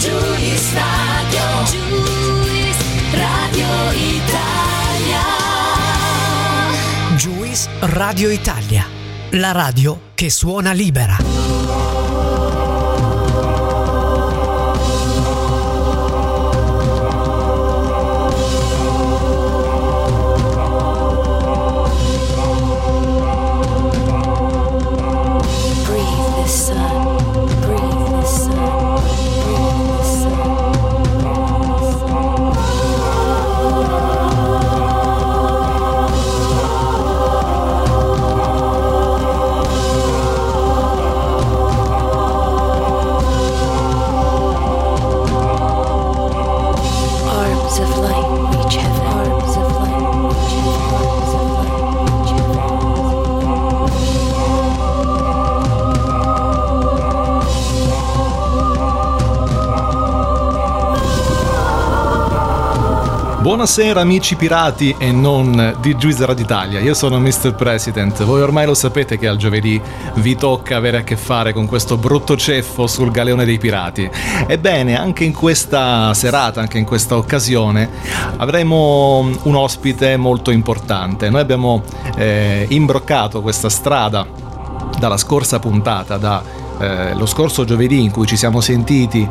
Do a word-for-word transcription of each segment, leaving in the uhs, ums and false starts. Juice Radio, Juice Radio, Juice Radio Italia. Juice Radio Italia, la radio che suona libera. Buonasera amici pirati e non di Juice Radio Italia, io sono mister President. Voi ormai lo sapete che al giovedì vi tocca avere a che fare con questo brutto ceffo sul galeone dei pirati. Ebbene, anche in questa serata, anche in questa occasione, avremo un ospite molto importante. Noi abbiamo eh, imbroccato questa strada dalla scorsa puntata, da Eh, lo scorso giovedì in cui ci siamo sentiti,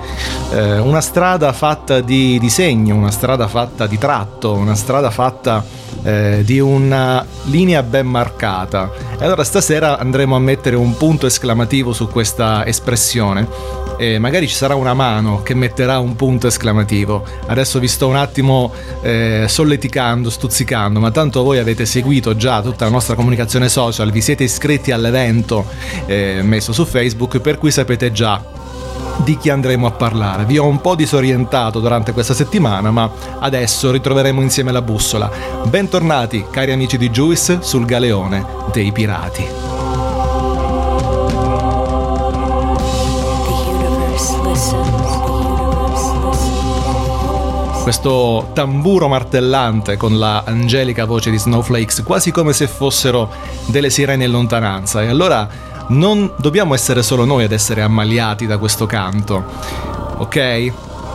eh, una strada fatta di disegno, una strada fatta di tratto, una strada fatta eh, di una linea ben marcata. E allora stasera andremo a mettere un punto esclamativo su questa espressione e magari ci sarà una mano che metterà un punto esclamativo. Adesso vi sto un attimo eh, solleticando, stuzzicando, ma tanto voi avete seguito già tutta la nostra comunicazione social, vi siete iscritti all'evento eh, messo su Facebook, per cui sapete già di chi andremo a parlare. Vi ho un po' disorientato durante questa settimana, ma adesso ritroveremo insieme la bussola. Bentornati, cari amici di Juice, sul galeone dei pirati. Questo tamburo martellante con la angelica voce di Snowflakes, quasi come se fossero delle sirene in lontananza. E allora non dobbiamo essere solo noi ad essere ammaliati da questo canto, ok?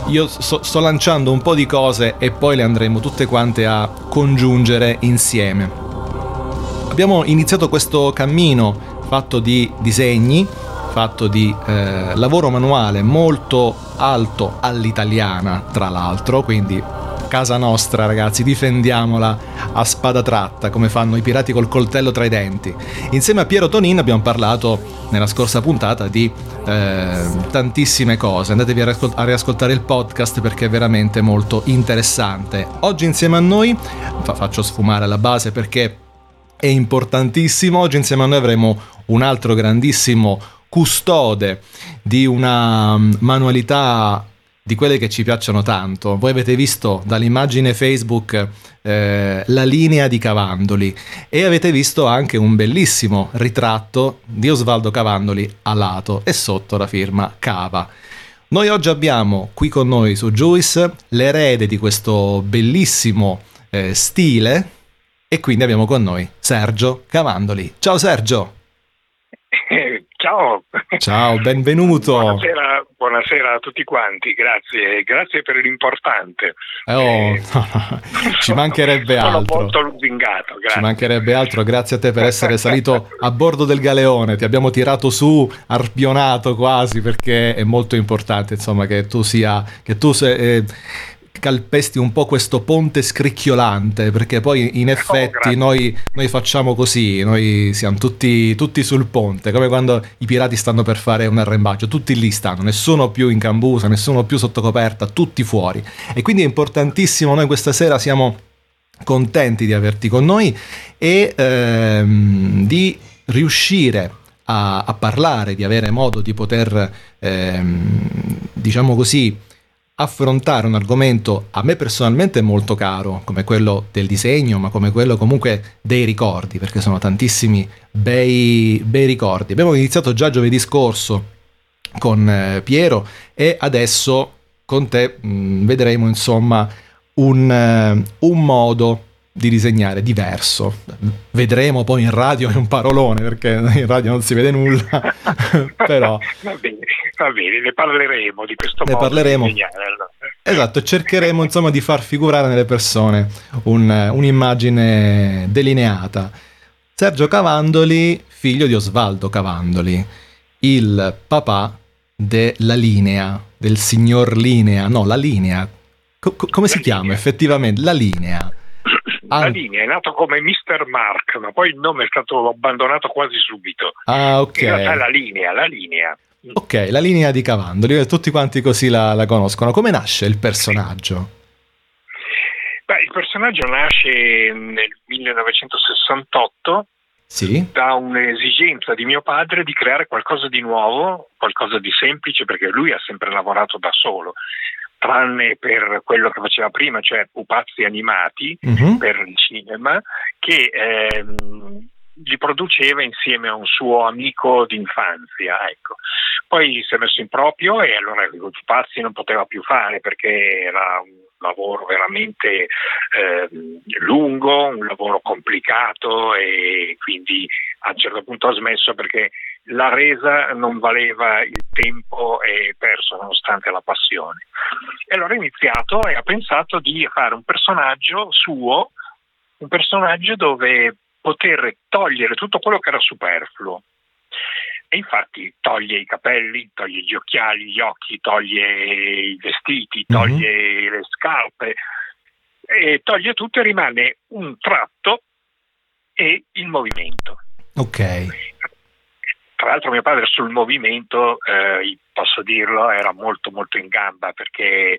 Io so, sto lanciando un po' di cose e poi le andremo tutte quante a congiungere insieme. Abbiamo iniziato questo cammino fatto di disegni, fatto di eh, lavoro manuale molto alto all'italiana, tra l'altro, quindi casa nostra, ragazzi, difendiamola a spada tratta come fanno i pirati col coltello tra i denti. Insieme a Piero Tonin abbiamo parlato nella scorsa puntata di eh, tantissime cose. Andatevi a, riascolt- a riascoltare il podcast perché è veramente molto interessante. Oggi insieme a noi fa- faccio sfumare la base perché è importantissimo. Oggi insieme a noi avremo un altro grandissimo custode di una manualità di quelle che ci piacciono tanto. Voi avete visto dall'immagine Facebook eh, la linea di Cavandoli e avete visto anche un bellissimo ritratto di Osvaldo Cavandoli a lato e sotto la firma Cava. Noi oggi abbiamo qui con noi su Juice l'erede di questo bellissimo eh, stile e quindi abbiamo con noi Sergio Cavandoli. Ciao Sergio! Ciao. Ciao, benvenuto. Buonasera, buonasera a tutti quanti, grazie, grazie per l'importante. Oh, eh, ci mancherebbe sono, altro. Sono molto lusingato, grazie. Ci mancherebbe altro, grazie a te per essere salito a bordo del galeone, ti abbiamo tirato su, arpionato quasi, perché è molto importante, insomma, che tu sia, che tu sei... Eh, calpesti un po' questo ponte scricchiolante, perché poi in effetti oh, noi, noi facciamo così, noi siamo tutti, tutti sul ponte, come quando i pirati stanno per fare un arrembaggio, tutti lì stanno, nessuno più in cambusa, nessuno più sotto coperta, tutti fuori. E quindi è importantissimo, noi questa sera siamo contenti di averti con noi e ehm, di riuscire a, a parlare, di avere modo di poter, ehm, diciamo così, affrontare un argomento a me personalmente molto caro, come quello del disegno, ma come quello comunque dei ricordi, perché sono tantissimi bei, bei ricordi. Abbiamo iniziato già giovedì scorso con eh, Piero, e adesso con te mh, vedremo insomma un, eh, un modo di disegnare diverso. Vedremo, poi in radio è un parolone perché in radio non si vede nulla però va bene, va bene, ne parleremo di questo ne modo parleremo. Di disegnare, allora. Esatto, cercheremo insomma di far figurare nelle persone un, un'immagine delineata. Sergio Cavandoli, figlio di Osvaldo Cavandoli, il papà della linea, del signor linea, no la linea co- co- come la si linea. Chiama effettivamente la linea. La linea è nato come mister Mark, ma poi il nome è stato abbandonato quasi subito. Ah, ok. In realtà la linea, la linea. Ok, la linea di Cavandoli, tutti quanti così la, la conoscono. Come nasce il personaggio? Beh, il personaggio nasce nel millenovecentosessantotto sì. da un'esigenza di mio padre di creare qualcosa di nuovo, qualcosa di semplice, perché lui ha sempre lavorato da solo, tranne per quello che faceva prima, cioè pupazzi animati uh-huh. per il cinema, che ehm, li produceva insieme a un suo amico d'infanzia, ecco. Poi si è messo in proprio e allora i pupazzi non poteva più fare perché era un lavoro veramente ehm, lungo, un lavoro complicato, e quindi a un certo punto ha smesso perché la resa non valeva il tempo e perso nonostante la passione. E allora ha iniziato e ha pensato di fare un personaggio suo, un personaggio dove poter togliere tutto quello che era superfluo. E infatti toglie i capelli, toglie gli occhiali, gli occhi, toglie i vestiti, toglie mm-hmm. le scarpe, e toglie tutto e rimane un tratto e il movimento. Ok. Tra l'altro mio padre sul movimento, eh, posso dirlo, era molto molto in gamba, perché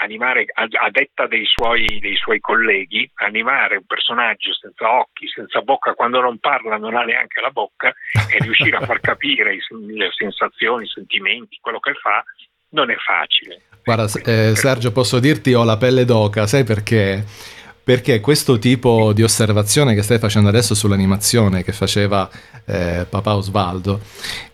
animare, a, a detta dei suoi, dei suoi colleghi, animare un personaggio senza occhi, senza bocca, quando non parla non ha neanche la bocca, e riuscire a far capire i, le sensazioni, i sentimenti, quello che fa, non è facile. Guarda, eh, Sergio, posso dirti, ho la pelle d'oca, sai perché? Perché questo tipo di osservazione che stai facendo adesso sull'animazione che faceva eh, papà Osvaldo,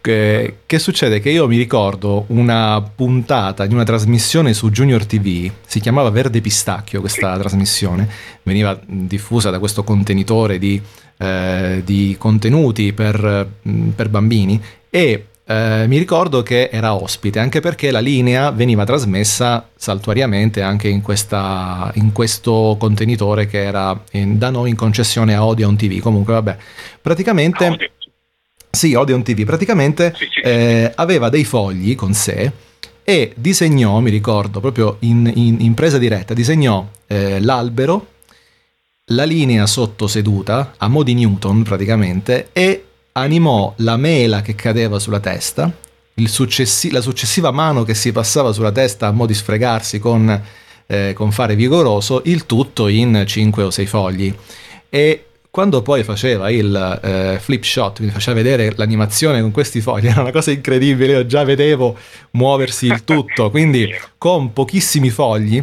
che, che succede? Che io mi ricordo una puntata di una trasmissione su Junior ti vu, si chiamava Verde Pistacchio questa trasmissione, veniva diffusa da questo contenitore di, eh, di contenuti per, per bambini, e eh, mi ricordo che era ospite, anche perché la linea veniva trasmessa saltuariamente anche in, questa, in questo contenitore che era in, da noi in concessione a Odeon ti vu. Comunque vabbè, praticamente Odeon. Sì, Odeon ti vu praticamente sì, sì, sì. Eh, aveva dei fogli con sé e disegnò, mi ricordo proprio in, in, in presa diretta, disegnò eh, l'albero, la linea sotto seduta a mo' di Newton praticamente, e animò la mela che cadeva sulla testa, il successi- la successiva mano che si passava sulla testa a mo' di sfregarsi con, eh, con fare vigoroso, il tutto in cinque o sei fogli. E quando poi faceva il eh, flip shot, mi faceva vedere l'animazione con questi fogli, era una cosa incredibile, io già vedevo muoversi il tutto, quindi con pochissimi fogli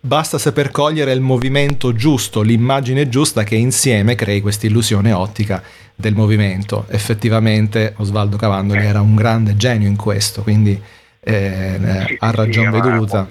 basta saper cogliere il movimento giusto, l'immagine giusta, che insieme crei questa illusione ottica del movimento. Effettivamente Osvaldo Cavandoli eh. era un grande genio in questo, quindi eh, sì, ha ragion sì, veduta. Era,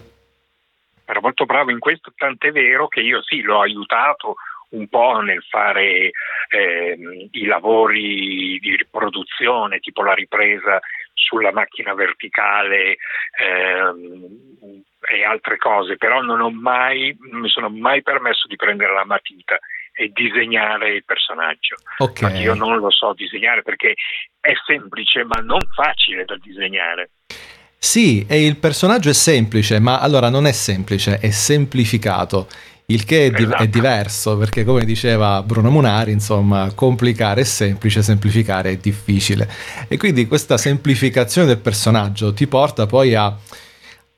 era molto bravo in questo, tant'è vero che io sì, l'ho aiutato un po' nel fare eh, i lavori di riproduzione, tipo la ripresa sulla macchina verticale ehm, e altre cose, però non ho mai, non mi sono mai permesso di prendere la matita e disegnare il personaggio. Okay. Io non lo so disegnare perché è semplice ma non facile da disegnare. Sì, e il personaggio è semplice, ma allora non è semplice, è semplificato. Il che è, di- esatto. è diverso, perché come diceva Bruno Munari, insomma, complicare è semplice, semplificare è difficile. E quindi questa semplificazione del personaggio ti porta poi a,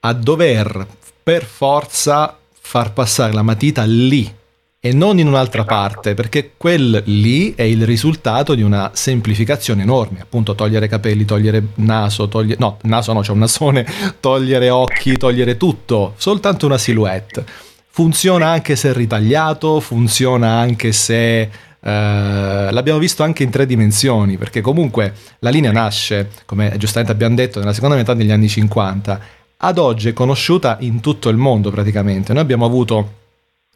a dover per forza far passare la matita lì, e non in un'altra parte, perché quel lì è il risultato di una semplificazione enorme, appunto togliere capelli, togliere naso, togliere no, naso no, c'è un nasone, togliere occhi, togliere tutto, soltanto una silhouette. Funziona anche se ritagliato, funziona anche se eh, l'abbiamo visto anche in tre dimensioni, perché comunque la linea nasce, come giustamente abbiamo detto, nella seconda metà degli anni cinquanta, ad oggi è conosciuta in tutto il mondo praticamente. Noi abbiamo avuto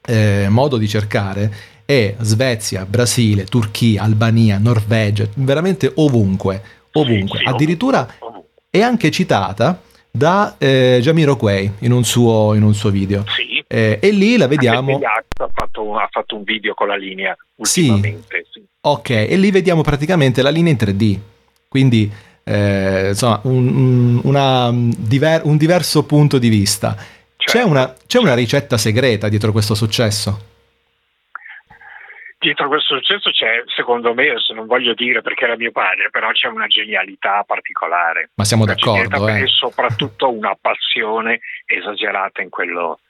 Eh, modo di cercare è Svezia, Brasile, Turchia, Albania, Norvegia, veramente ovunque, ovunque. Addirittura è anche citata da eh, Jamiroquai in un suo in un suo video. Sì. Eh, e lì la vediamo. Ha fatto, ha fatto un video con la linea ultimamente. Sì. Sì. Ok, e lì vediamo praticamente la linea in tre D. Quindi eh, insomma un, una, diver, un diverso punto di vista. C'è una, c'è una ricetta segreta dietro questo successo? Dietro questo successo c'è, secondo me, adesso non voglio dire perché era mio padre, però c'è una genialità particolare. Ma siamo una d'accordo. Eh. E soprattutto una passione esagerata in quello,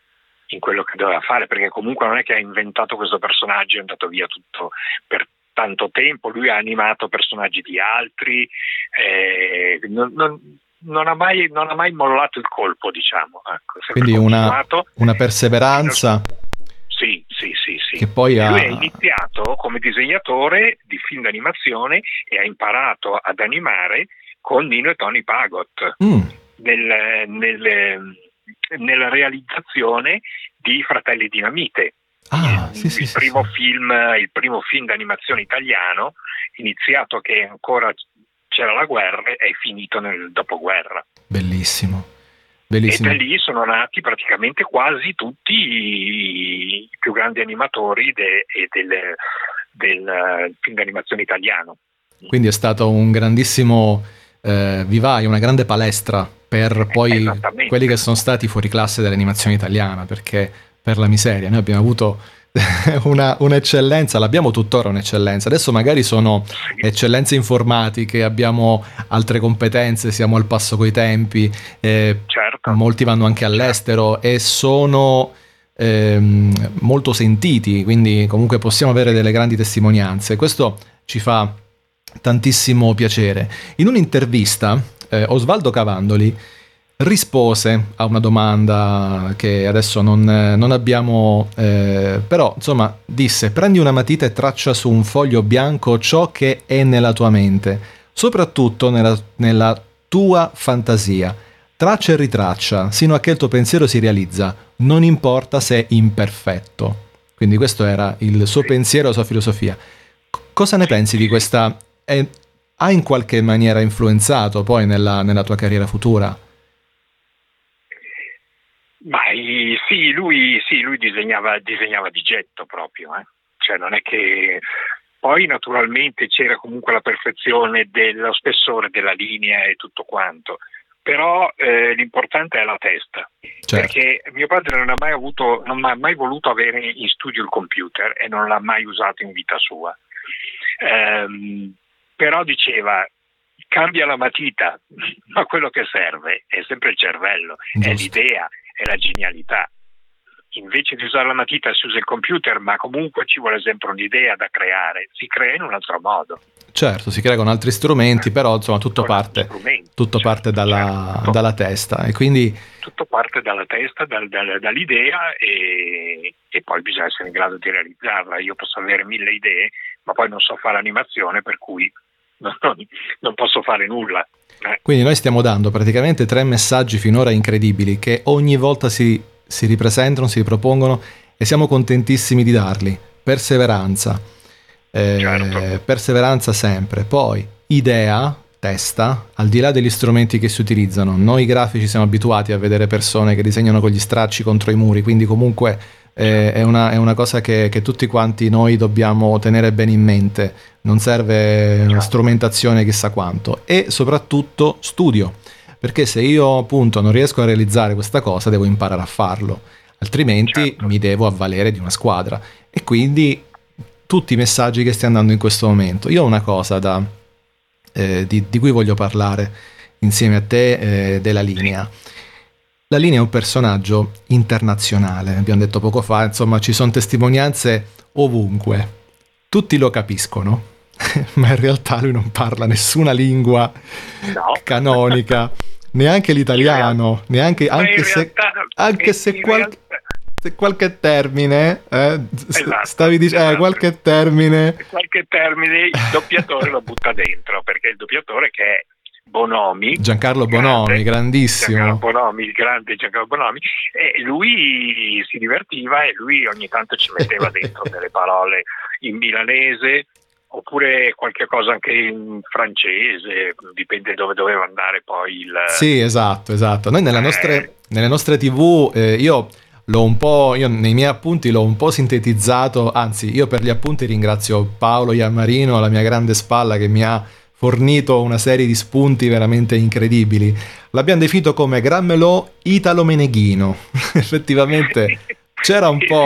in quello che doveva fare, perché comunque non è che ha inventato questo personaggio e è andato via tutto per tanto tempo. Lui ha animato personaggi di altri, eh, non... non Non ha, mai, non ha mai mollato il colpo, diciamo. Ecco, quindi una, una perseveranza. Sì, sì, sì, sì. Che poi ha... Lui ha iniziato come disegnatore di film d'animazione e ha imparato ad animare con Nino e Tony Pagot mm. nel, nel, nella realizzazione di Fratelli Dinamite. Ah, il, sì, il, sì, il sì, primo sì. film, il primo film d'animazione italiano, iniziato che ancora c'era la guerra e è finito nel dopoguerra. Bellissimo, bellissimo. E da lì sono nati praticamente quasi tutti i più grandi animatori de, e del, del film d'animazione italiano. Quindi è stato un grandissimo eh, vivaio, una grande palestra per poi quelli che sono stati fuori classe dell'animazione italiana, perché per la miseria noi abbiamo avuto Una, un'eccellenza, l'abbiamo tuttora un'eccellenza, adesso magari sono eccellenze informatiche, abbiamo altre competenze, siamo al passo coi tempi, eh, certo. molti vanno anche all'estero e sono ehm, molto sentiti, quindi comunque possiamo avere delle grandi testimonianze, questo ci fa tantissimo piacere. In un'intervista eh, Osvaldo Cavandoli rispose a una domanda che adesso non, non abbiamo, eh, però insomma disse: prendi una matita e traccia su un foglio bianco ciò che è nella tua mente, soprattutto nella, nella tua fantasia, traccia e ritraccia sino a che il tuo pensiero si realizza, non importa se è imperfetto. Quindi questo era il suo pensiero, la sua filosofia. C- cosa ne pensi di questa? È, ha in qualche maniera influenzato poi nella, nella tua carriera futura? Ma sì, lui sì, lui disegnava disegnava di getto proprio, eh. Cioè non è che poi naturalmente c'era comunque la perfezione dello spessore della linea e tutto quanto, però eh, l'importante è la testa, certo. Perché mio padre non ha mai avuto non ha mai voluto avere in studio il computer e non l'ha mai usato in vita sua, ehm, però diceva: cambia la matita, ma quello che serve è sempre il cervello, giusto. È l'idea, è la genialità. Invece di usare la matita si usa il computer, ma comunque ci vuole sempre un'idea da creare, si crea in un altro modo. Certo, si crea con altri strumenti, però insomma tutto parte, tutto parte dalla, certo. dalla testa, e quindi tutto parte dalla testa, dal, dal, dall'idea e, e poi bisogna essere in grado di realizzarla. Io posso avere mille idee, ma poi non so fare animazione, per cui non, non posso fare nulla. Quindi noi stiamo dando praticamente tre messaggi finora incredibili che ogni volta si, si ripresentano, si ripropongono e siamo contentissimi di darli. Perseveranza, eh, certo. perseveranza sempre, poi idea, testa, al di là degli strumenti che si utilizzano. Noi grafici siamo abituati a vedere persone che disegnano con gli stracci contro i muri, quindi comunque eh, è, una, è una cosa che, che tutti quanti noi dobbiamo tenere bene in mente. Non serve una strumentazione chissà quanto, e soprattutto studio, perché se io appunto non riesco a realizzare questa cosa devo imparare a farlo, altrimenti certo. mi devo avvalere di una squadra. E quindi tutti i messaggi che stiamo dando in questo momento. Io ho una cosa da, eh, di, di cui voglio parlare insieme a te, eh, della linea. La linea è un personaggio internazionale, abbiamo detto poco fa, insomma ci sono testimonianze ovunque, tutti lo capiscono, ma in realtà lui non parla nessuna lingua no. canonica, neanche l'italiano, neanche, anche se, anche se, qual, se qualche termine, eh, esatto, stavi dicendo, esatto. eh, qualche termine... Qualche termine il doppiatore lo butta dentro, perché il doppiatore che è Bonomi, Giancarlo Bonomi, grande, grandissimo Giancarlo Bonomi, il grande Giancarlo Bonomi, e lui si divertiva e lui ogni tanto ci metteva dentro delle parole in milanese oppure qualche cosa anche in francese, dipende dove doveva andare poi il... Sì, esatto, esatto. Noi nella eh... nostre, nelle nostre tivù, eh, io l'ho un po', io nei miei appunti l'ho un po' sintetizzato, anzi io per gli appunti ringrazio Paolo Iammarino, la mia grande spalla, che mi ha fornito una serie di spunti veramente incredibili. L'abbiamo definito come Grammelò Italo Meneghino. Effettivamente c'era un po',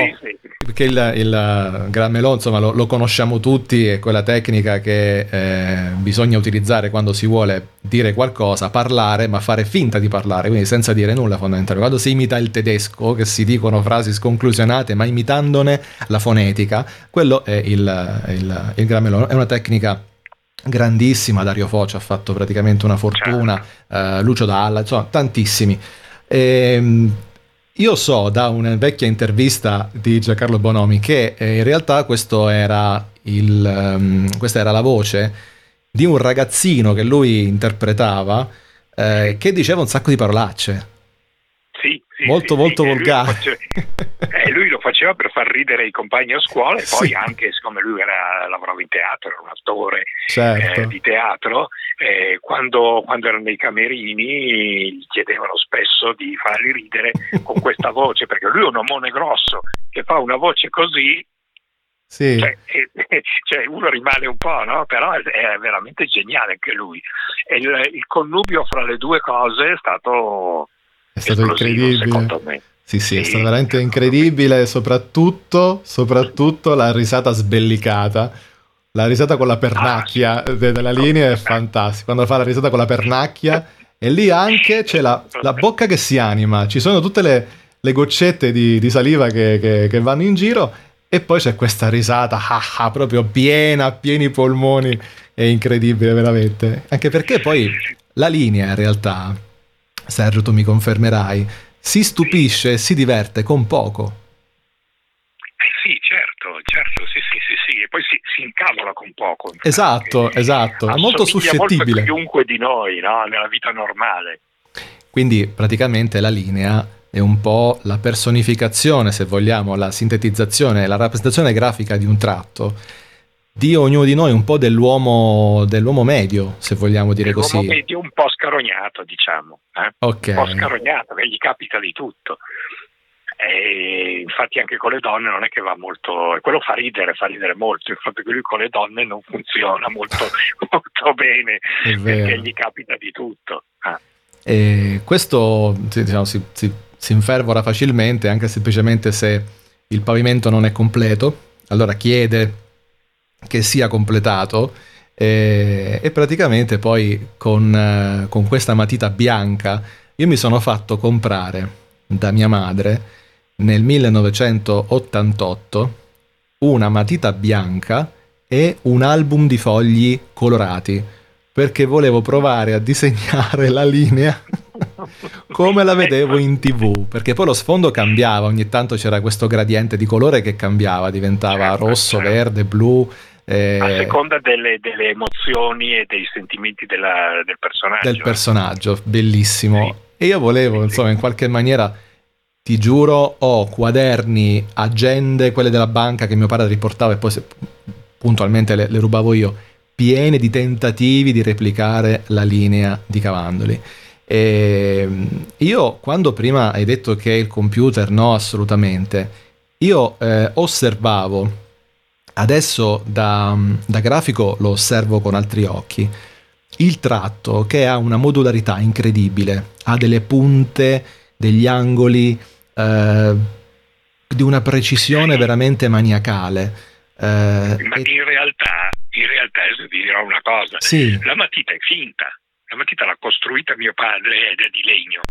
perché il, il Grammelò, insomma, lo, lo conosciamo tutti, è quella tecnica che eh, bisogna utilizzare quando si vuole dire qualcosa, parlare, ma fare finta di parlare, quindi senza dire nulla fondamentalmente. Quando si imita il tedesco, che si dicono frasi sconclusionate, ma imitandone la fonetica, quello è il, il, il Grammelò, è una tecnica grandissima. Dario Fo ci ha fatto praticamente una fortuna, certo. uh, Lucio Dalla, insomma tantissimi. E, io so da una vecchia intervista di Giancarlo Bonomi che eh, in realtà questo era il, um, questa era la voce di un ragazzino che lui interpretava, eh, che diceva un sacco di parolacce. Sì, sì, molto sì, molto sì, volgare. Lui faceva, eh, lui lo faceva per far ridere i compagni a scuola e poi sì. anche, siccome lui era, lavorava in teatro, era un attore certo. eh, di teatro, eh, quando, quando erano nei camerini gli chiedevano spesso di farli ridere con questa voce, perché lui è un omone grosso che fa una voce così. Sì. Cioè, eh, cioè uno rimane un po', no? Però è, è veramente geniale anche lui. E il, il connubio fra le due cose è stato... È stato incredibile, secondo me. Sì, sì, è stato veramente incredibile, soprattutto, soprattutto la risata sbellicata, la risata con la pernacchia della linea è fantastica, quando fa la risata con la pernacchia, e lì anche c'è la, la bocca che si anima, ci sono tutte le, le goccette di, di saliva che, che, che vanno in giro, e poi c'è questa risata haha, proprio piena, pieni polmoni, è incredibile veramente, anche perché poi la linea in realtà... Sergio, tu mi confermerai, si stupisce e si diverte con poco. Eh sì, certo, certo, sì, sì, sì, sì. E poi si, si incavola con poco. Infatti, esatto, esatto, è molto suscettibile. Molto a chiunque di noi, no? Nella vita normale. Quindi praticamente la linea è un po' la personificazione, se vogliamo, la sintetizzazione, la rappresentazione grafica di un tratto di ognuno di noi, un po' dell'uomo dell'uomo medio, se vogliamo dire dell'uomo così. L'uomo medio un po' scarognato, diciamo. Eh? Okay. Un po' scarognato, che gli capita di tutto. E infatti anche con le donne non è che va molto... Quello fa ridere, fa ridere molto. Infatti lui con le donne non funziona molto, molto bene, perché gli capita di tutto. Ah. E questo, diciamo, si, si, si infervora facilmente, anche semplicemente se il pavimento non è completo. Allora chiede... che sia completato, eh, e praticamente poi con, eh, con questa matita bianca io mi sono fatto comprare da mia madre nel millenovecentottantotto una matita bianca e un album di fogli colorati, perché volevo provare a disegnare la linea come la vedevo in tivù, perché poi lo sfondo cambiava, ogni tanto c'era questo gradiente di colore che cambiava, diventava rosso, verde, blu, eh, a seconda delle, delle emozioni e dei sentimenti della, del personaggio del personaggio, bellissimo. Sì. E io volevo, insomma, in qualche maniera, ti giuro, ho quaderni, agende, quelle della banca che mio padre riportava e poi se, puntualmente le, le rubavo io, piene di tentativi di replicare la linea di Cavandoli. E io, quando prima hai detto che il computer, no, assolutamente, io eh, osservavo, adesso da, da grafico lo osservo con altri occhi, il tratto che ha una modularità incredibile, ha delle punte, degli angoli, eh, di una precisione veramente maniacale. Eh, Ma e... in realtà, in realtà vi dirò una cosa, sì. La matita è finta. La matita l'ha costruita mio padre ed è di legno.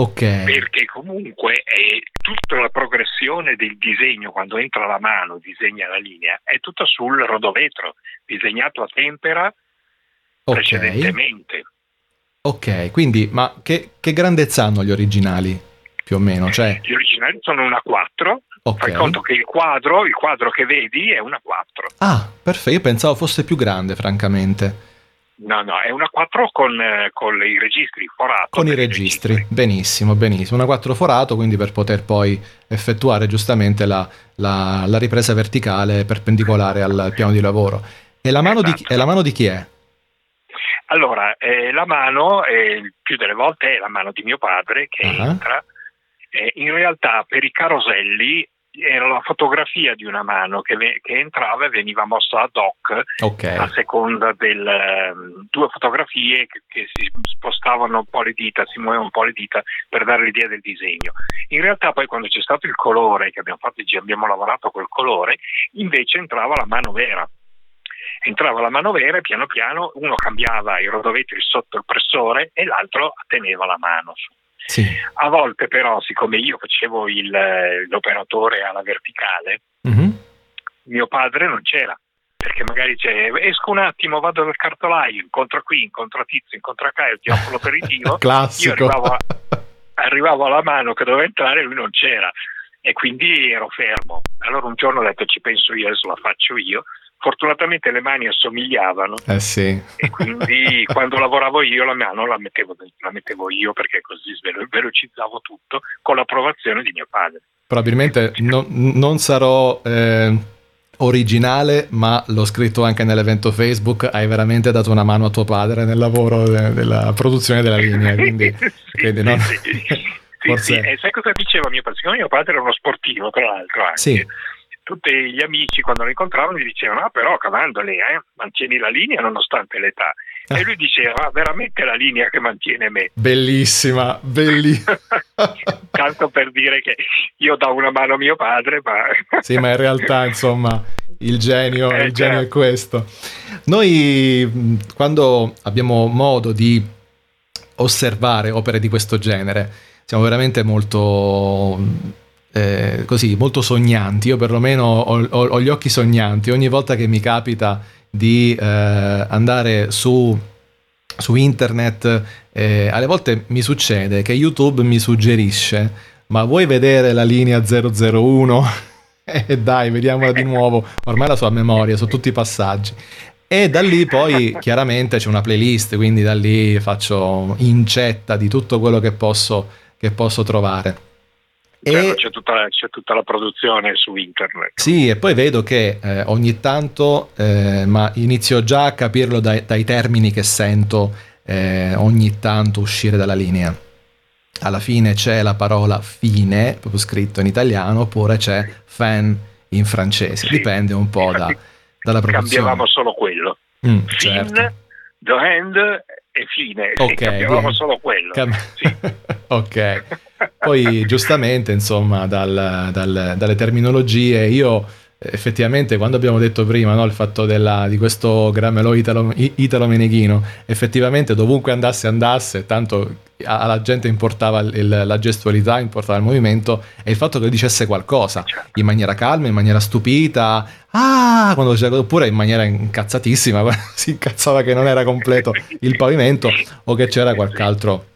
Okay. Perché comunque è tutta la progressione del disegno, quando entra la mano, disegna la linea, è tutta sul rodovetro, disegnato a tempera, okay, precedentemente. Ok, quindi, ma che, che grandezza hanno gli originali, più o meno? Cioè... Gli originali sono una quattro, okay. Fai conto che il quadro, il quadro che vedi è una quattro. Ah, perfetto, io pensavo fosse più grande, francamente. No, no, è una quattro con, con i registri forato. Con i registri. registri, benissimo, benissimo. Una quattro forato, quindi per poter poi effettuare giustamente la, la, la ripresa verticale perpendicolare al piano di lavoro. E la mano, esatto. di, e la mano di chi è? Allora, eh, la mano, eh, più delle volte è la mano di mio padre che uh-huh. entra. Eh, in realtà per i Caroselli era la fotografia di una mano che, ve- che entrava e veniva mossa ad hoc, okay, a seconda del um, due fotografie che, che si spostavano un po' le dita, si muovevano un po' le dita per dare l'idea del disegno. In realtà poi quando c'è stato il colore, che abbiamo fatto, abbiamo lavorato col colore, invece entrava la mano vera. Entrava la mano vera e piano piano uno cambiava i rodovetri sotto il pressore e l'altro teneva la mano su. Sì. A volte però, siccome io facevo il, l'operatore alla verticale, mm-hmm. mio padre non c'era, perché magari dice: esco un attimo, vado dal cartolaio, incontro qui, incontro Tizio, incontro Caio, ti offro l'aperitivo. Classico. Io arrivavo, a, arrivavo alla mano che doveva entrare, lui non c'era e quindi ero fermo. Allora un giorno ho detto: ci penso io, adesso la faccio io. Fortunatamente le mani assomigliavano, eh sì. e quindi quando lavoravo io la mano la mettevo, la mettevo io, perché così velocizzavo tutto con l'approvazione di mio padre. Probabilmente non, non sarò eh, originale, ma l'ho scritto anche nell'evento Facebook: hai veramente dato una mano a tuo padre nel lavoro de- della produzione della linea, quindi, sì, quindi no? Sì, sì. Forse... sì, sì. E sai cosa diceva mio padre? Siccome mio padre era uno sportivo, tra l'altro, anche. Sì. Tutti gli amici quando lo incontravano gli dicevano: ah, però Cavandoli, eh, mantieni la linea nonostante l'età. Ah. E lui diceva: ah, veramente la linea che mantiene me. Bellissima, bellissima. Tanto per dire che io do una mano a mio padre, ma... Sì, ma in realtà, insomma, il genio, eh, il genio certo. è questo. Noi, quando abbiamo modo di osservare opere di questo genere, siamo veramente molto... Eh, così molto sognanti. Io perlomeno ho, ho, ho gli occhi sognanti ogni volta che mi capita di eh, andare su, su internet. Eh, alle volte mi succede che YouTube mi suggerisce: ma vuoi vedere la linea zero zero uno? E eh, dai, vediamola di nuovo, ormai la so a memoria, so tutti i passaggi. E da lì poi chiaramente c'è una playlist, quindi da lì faccio incetta di tutto quello che posso, che posso trovare. E c'è tutta, la, c'è tutta la produzione su internet. Sì, e poi vedo che eh, ogni tanto, eh, ma inizio già a capirlo dai, dai termini che sento eh, ogni tanto uscire dalla linea. Alla fine c'è la parola fine, proprio scritto in italiano, oppure c'è fan in francese, sì, dipende un po' da, dalla produzione. Cambiavamo solo quello. Mm, fin, certo. The end e fine, okay, sì, cambiavamo quindi, solo quello. Cam- sì. Ok. Poi giustamente, insomma, dal, dal, dalle terminologie, io effettivamente quando abbiamo detto prima, no, il fatto della, di questo grammelò Italo, Italo Meneghino, effettivamente dovunque andasse andasse, tanto alla gente importava il, la gestualità, importava il movimento e il fatto che dicesse qualcosa in maniera calma, in maniera stupita, ah, quando c'era, oppure in maniera incazzatissima, si incazzava che non era completo il pavimento o che c'era qualche altro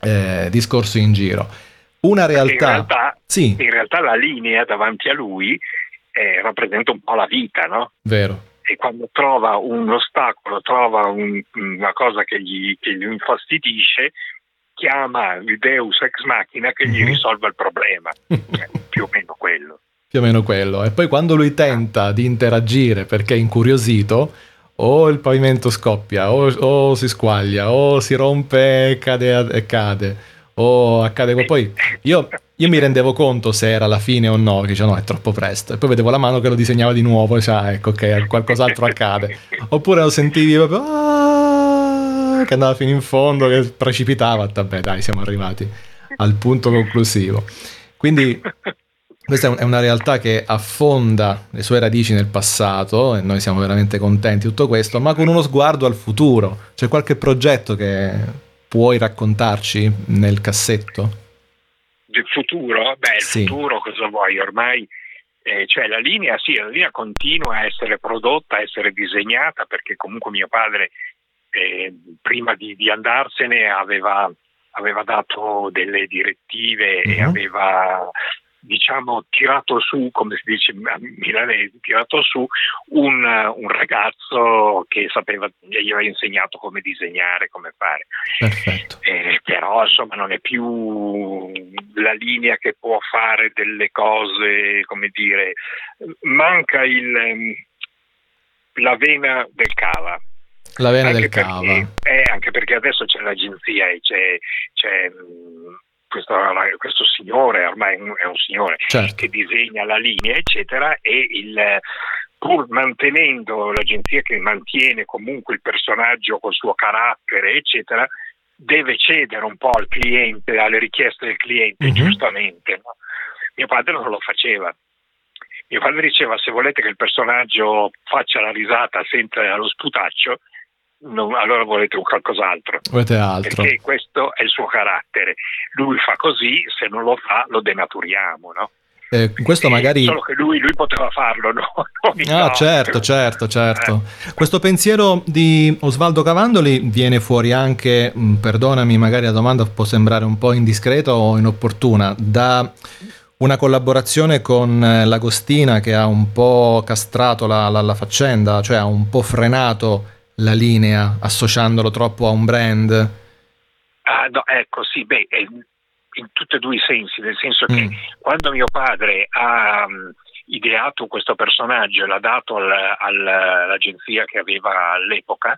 Eh, discorso in giro. Una realtà, in realtà, sì. in realtà la linea davanti a lui eh, rappresenta un po' la vita, no? Vero. E quando trova un ostacolo, trova un, una cosa che gli, che gli infastidisce, chiama il Deus ex machina che gli mm-hmm. risolve il problema. Cioè, più o meno quello. Più o meno quello. E poi quando lui tenta di interagire perché è incuriosito, o il pavimento scoppia, o, o si squaglia, o si rompe e cade, e cade o accade. Poi io, io mi rendevo conto se era la fine o no, dicevo no, è troppo presto, e poi vedevo la mano che lo disegnava di nuovo e cioè, ecco che qualcos'altro accade, oppure lo sentivi proprio ah, che andava fino in fondo, che precipitava. Vabbè dai, siamo arrivati al punto conclusivo. Quindi questa è una realtà che affonda le sue radici nel passato e noi siamo veramente contenti di tutto questo, ma con uno sguardo al futuro. C'è qualche progetto che puoi raccontarci nel cassetto? Del futuro? Beh, il sì. futuro cosa vuoi? Ormai eh, cioè la linea, sì, la linea continua a essere prodotta, a essere disegnata, perché comunque mio padre eh, prima di, di andarsene aveva, aveva dato delle direttive mm-hmm. e aveva, diciamo, tirato su, come si dice a milanese, tirato su un, un ragazzo che sapeva, gli aveva insegnato come disegnare, come fare. Perfetto. Eh, però insomma non è più la linea che può fare delle cose, come dire, manca il la vena del cava. La vena anche del perché, cava. Eh, anche perché adesso c'è l'agenzia e c'è, c'è Questo, questo signore, ormai è un signore, certo, che disegna la linea eccetera, e il, pur mantenendo l'agenzia che mantiene comunque il personaggio col suo carattere eccetera, deve cedere un po' al cliente, alle richieste del cliente, mm-hmm. giustamente, no? Mio padre non lo faceva. Mio padre diceva: se volete che il personaggio faccia la risata senza lo sputaccio, non, allora volete un qualcos'altro, volete altro, perché questo è il suo carattere, lui fa così, se non lo fa lo denaturiamo, no? Eh, questo e magari solo che lui, lui poteva farlo, no? Ah, no, certo, certo, certo. Eh. Questo pensiero di Osvaldo Cavandoli viene fuori anche, perdonami, magari la domanda può sembrare un po' indiscreta o inopportuna, da una collaborazione con Lagostina che ha un po' castrato la, la, la faccenda, cioè ha un po' frenato la linea associandolo troppo a un brand. Ah, no, ecco, sì, beh, in tutti e due i sensi, nel senso che mm. quando mio padre ha um, ideato questo personaggio e l'ha dato al, al, all'agenzia che aveva all'epoca,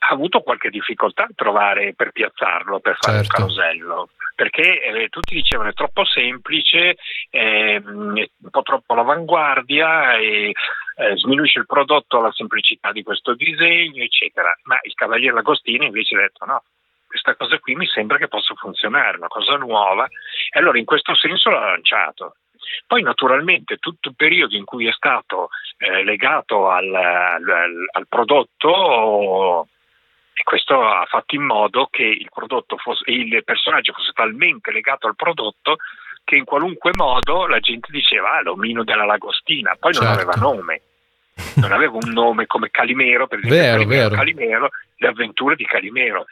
ha avuto qualche difficoltà a trovare per piazzarlo, per fare certo. un carosello, perché eh, tutti dicevano è troppo semplice, eh, un po' troppo all'avanguardia, e eh, sminuisce il prodotto alla semplicità di questo disegno eccetera. Ma il Cavaliere Lagostini invece ha detto no, questa cosa qui mi sembra che possa funzionare, una cosa nuova, e allora in questo senso l'ha lanciato. Poi naturalmente tutto il periodo in cui è stato eh, legato al, al, al prodotto, e questo ha fatto in modo che il prodotto fosse, il personaggio fosse talmente legato al prodotto che in qualunque modo la gente diceva ah, l'omino della Lagostina, poi certo. non aveva nome, non aveva un nome come Calimero, per esempio, vero, Calimero, vero. Calimero, le avventure di Calimero.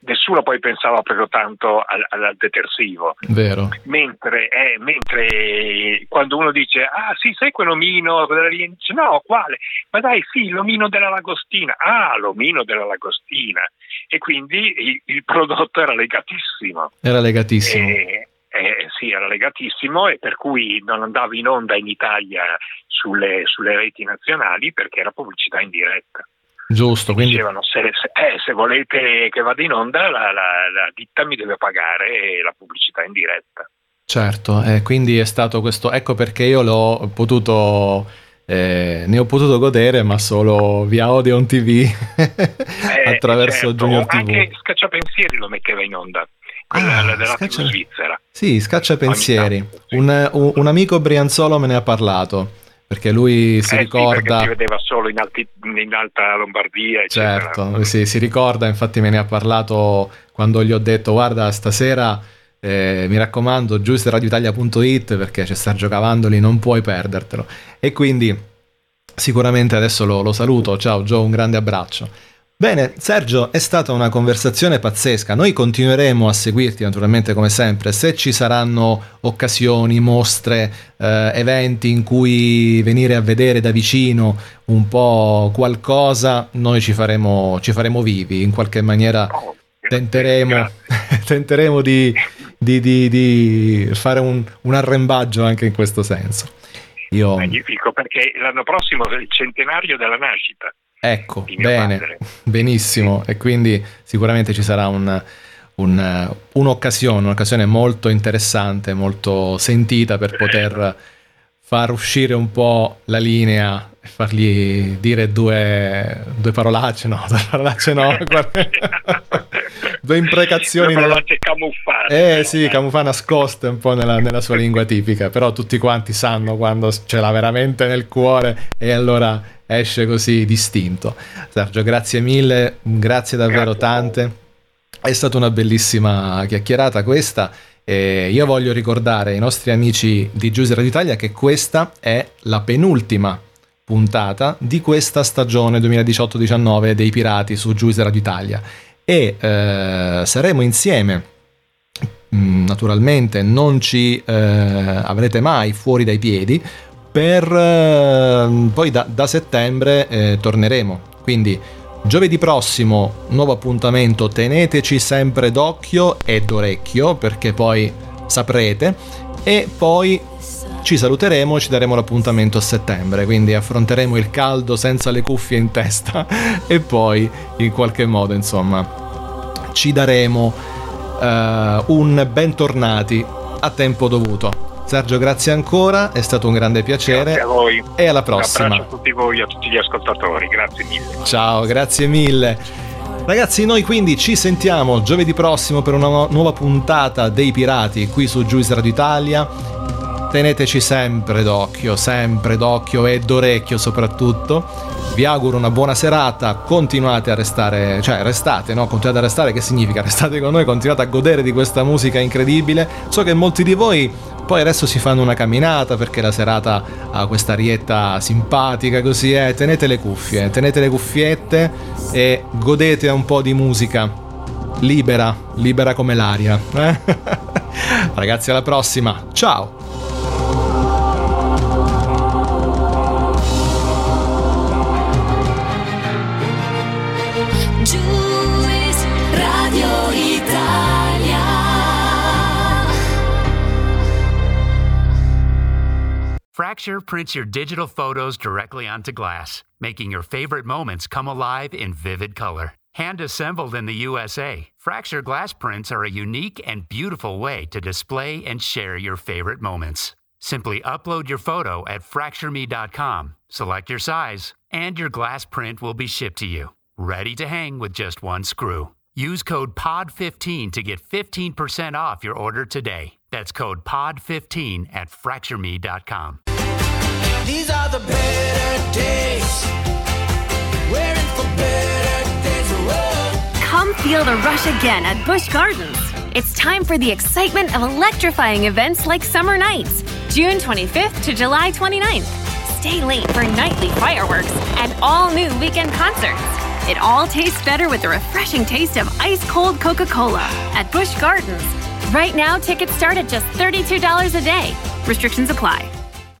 Nessuno poi pensava proprio tanto al, al detersivo, vero. Mentre, eh, mentre quando uno dice ah sì, sai quell'omino della linea, dice no, quale? Ma dai, sì, l'omino della Lagostina. Ah, l'omino della Lagostina. E quindi il, il prodotto era legatissimo. Era legatissimo. E, eh, sì, era legatissimo, e per cui non andava in onda in Italia sulle, sulle reti nazionali perché era pubblicità in diretta. Giusto, quindi dicevano se, se, eh, se volete che vada in onda la, la, la ditta mi deve pagare la pubblicità in diretta. Certo, eh, quindi è stato questo, ecco perché io l'ho potuto eh, ne ho potuto godere, ma solo via Odeon ti vu eh, attraverso certo, Junior ti vu. Anche Scaccia Pensieri lo metteva in onda, quella ah, della Scaccia... Svizzera. Sì, Scaccia Pensieri. Tanto, sì. Un, un, un amico brianzolo me ne ha parlato, perché lui si eh, ricorda, sì, perché si vedeva solo in, alti, in alta Lombardia eccetera. Certo, sì, si ricorda, infatti me ne ha parlato quando gli ho detto guarda stasera eh, mi raccomando Juice Radio Italia punto it perché c'è Sergio Cavandoli, non puoi perdertelo, e quindi sicuramente adesso lo, lo saluto, ciao Gio, un grande abbraccio. Bene Sergio, è stata una conversazione pazzesca, noi continueremo a seguirti naturalmente come sempre, se ci saranno occasioni, mostre, eh, eventi in cui venire a vedere da vicino un po' qualcosa, noi ci faremo, ci faremo vivi, in qualche maniera tenteremo, tenteremo di, di, di, di fare un, un arrembaggio anche in questo senso. Io... Magnifico, perché l'anno prossimo è il centenario della nascita. Ecco, bene, padre. Benissimo, sì. E quindi sicuramente ci sarà un, un, un'occasione, un'occasione molto interessante, molto sentita per poter far uscire un po' la linea e fargli dire due, due parolacce, no, due parolacce no, due imprecazioni. Due parolacce nella... camuffate. Eh sì, camuffate nascoste un po' nella, nella sua lingua tipica, però tutti quanti sanno quando ce l'ha veramente nel cuore e allora... esce così distinto. Sergio, grazie mille, grazie davvero grazie. tante È stata una bellissima chiacchierata questa. E io voglio ricordare ai nostri amici di Juice Radio Italia che questa è la penultima puntata di questa stagione duemiladiciotto diciannove dei Pirati su Juice Radio Italia, e eh, saremo insieme, naturalmente non ci eh, avrete mai fuori dai piedi, per eh, poi da, da settembre eh, torneremo, quindi giovedì prossimo nuovo appuntamento. Teneteci sempre d'occhio e d'orecchio, perché poi saprete, e poi ci saluteremo, ci daremo l'appuntamento a settembre, quindi affronteremo il caldo senza le cuffie in testa e poi in qualche modo, insomma, ci daremo uh, un bentornati a tempo dovuto. Sergio, grazie ancora, è stato un grande piacere. Grazie a voi. E alla prossima. Un abbraccio a tutti voi, a tutti gli ascoltatori, grazie mille. Ciao, grazie mille. Ragazzi, noi quindi ci sentiamo giovedì prossimo per una nuova puntata dei Pirati qui su Juice Radio Italia. Teneteci sempre d'occhio, sempre d'occhio e d'orecchio soprattutto. Vi auguro una buona serata, continuate a restare, cioè restate, no? Continuate a restare, che significa? Restate con noi, continuate a godere di questa musica incredibile. So che molti di voi poi adesso si fanno una camminata perché la serata ha questa arietta simpatica, così è. Tenete le cuffie, tenete le cuffiette e godete un po' di musica libera, libera come l'aria. Eh? Ragazzi, alla prossima, ciao! Fracture prints your digital photos directly onto glass, making your favorite moments come alive in vivid color. Hand assembled in the U S A, Fracture glass prints are a unique and beautiful way to display and share your favorite moments. Simply upload your photo at Fracture Me dot com, select your size, and your glass print will be shipped to you, ready to hang with just one screw. Use code P O D fifteen to get fifteen percent off your order today. That's code P O D fifteen at Fracture Me dot com. These are the better days. We're in for better days. Whoa. Come feel the rush again at Busch Gardens. It's time for the excitement of electrifying events like Summer Nights, June twenty-fifth to July twenty-ninth. Stay late for nightly fireworks and all new weekend concerts. It all tastes better with the refreshing taste of ice-cold Coca-Cola at Busch Gardens. Right now, tickets start at just thirty-two dollars a day. Restrictions apply.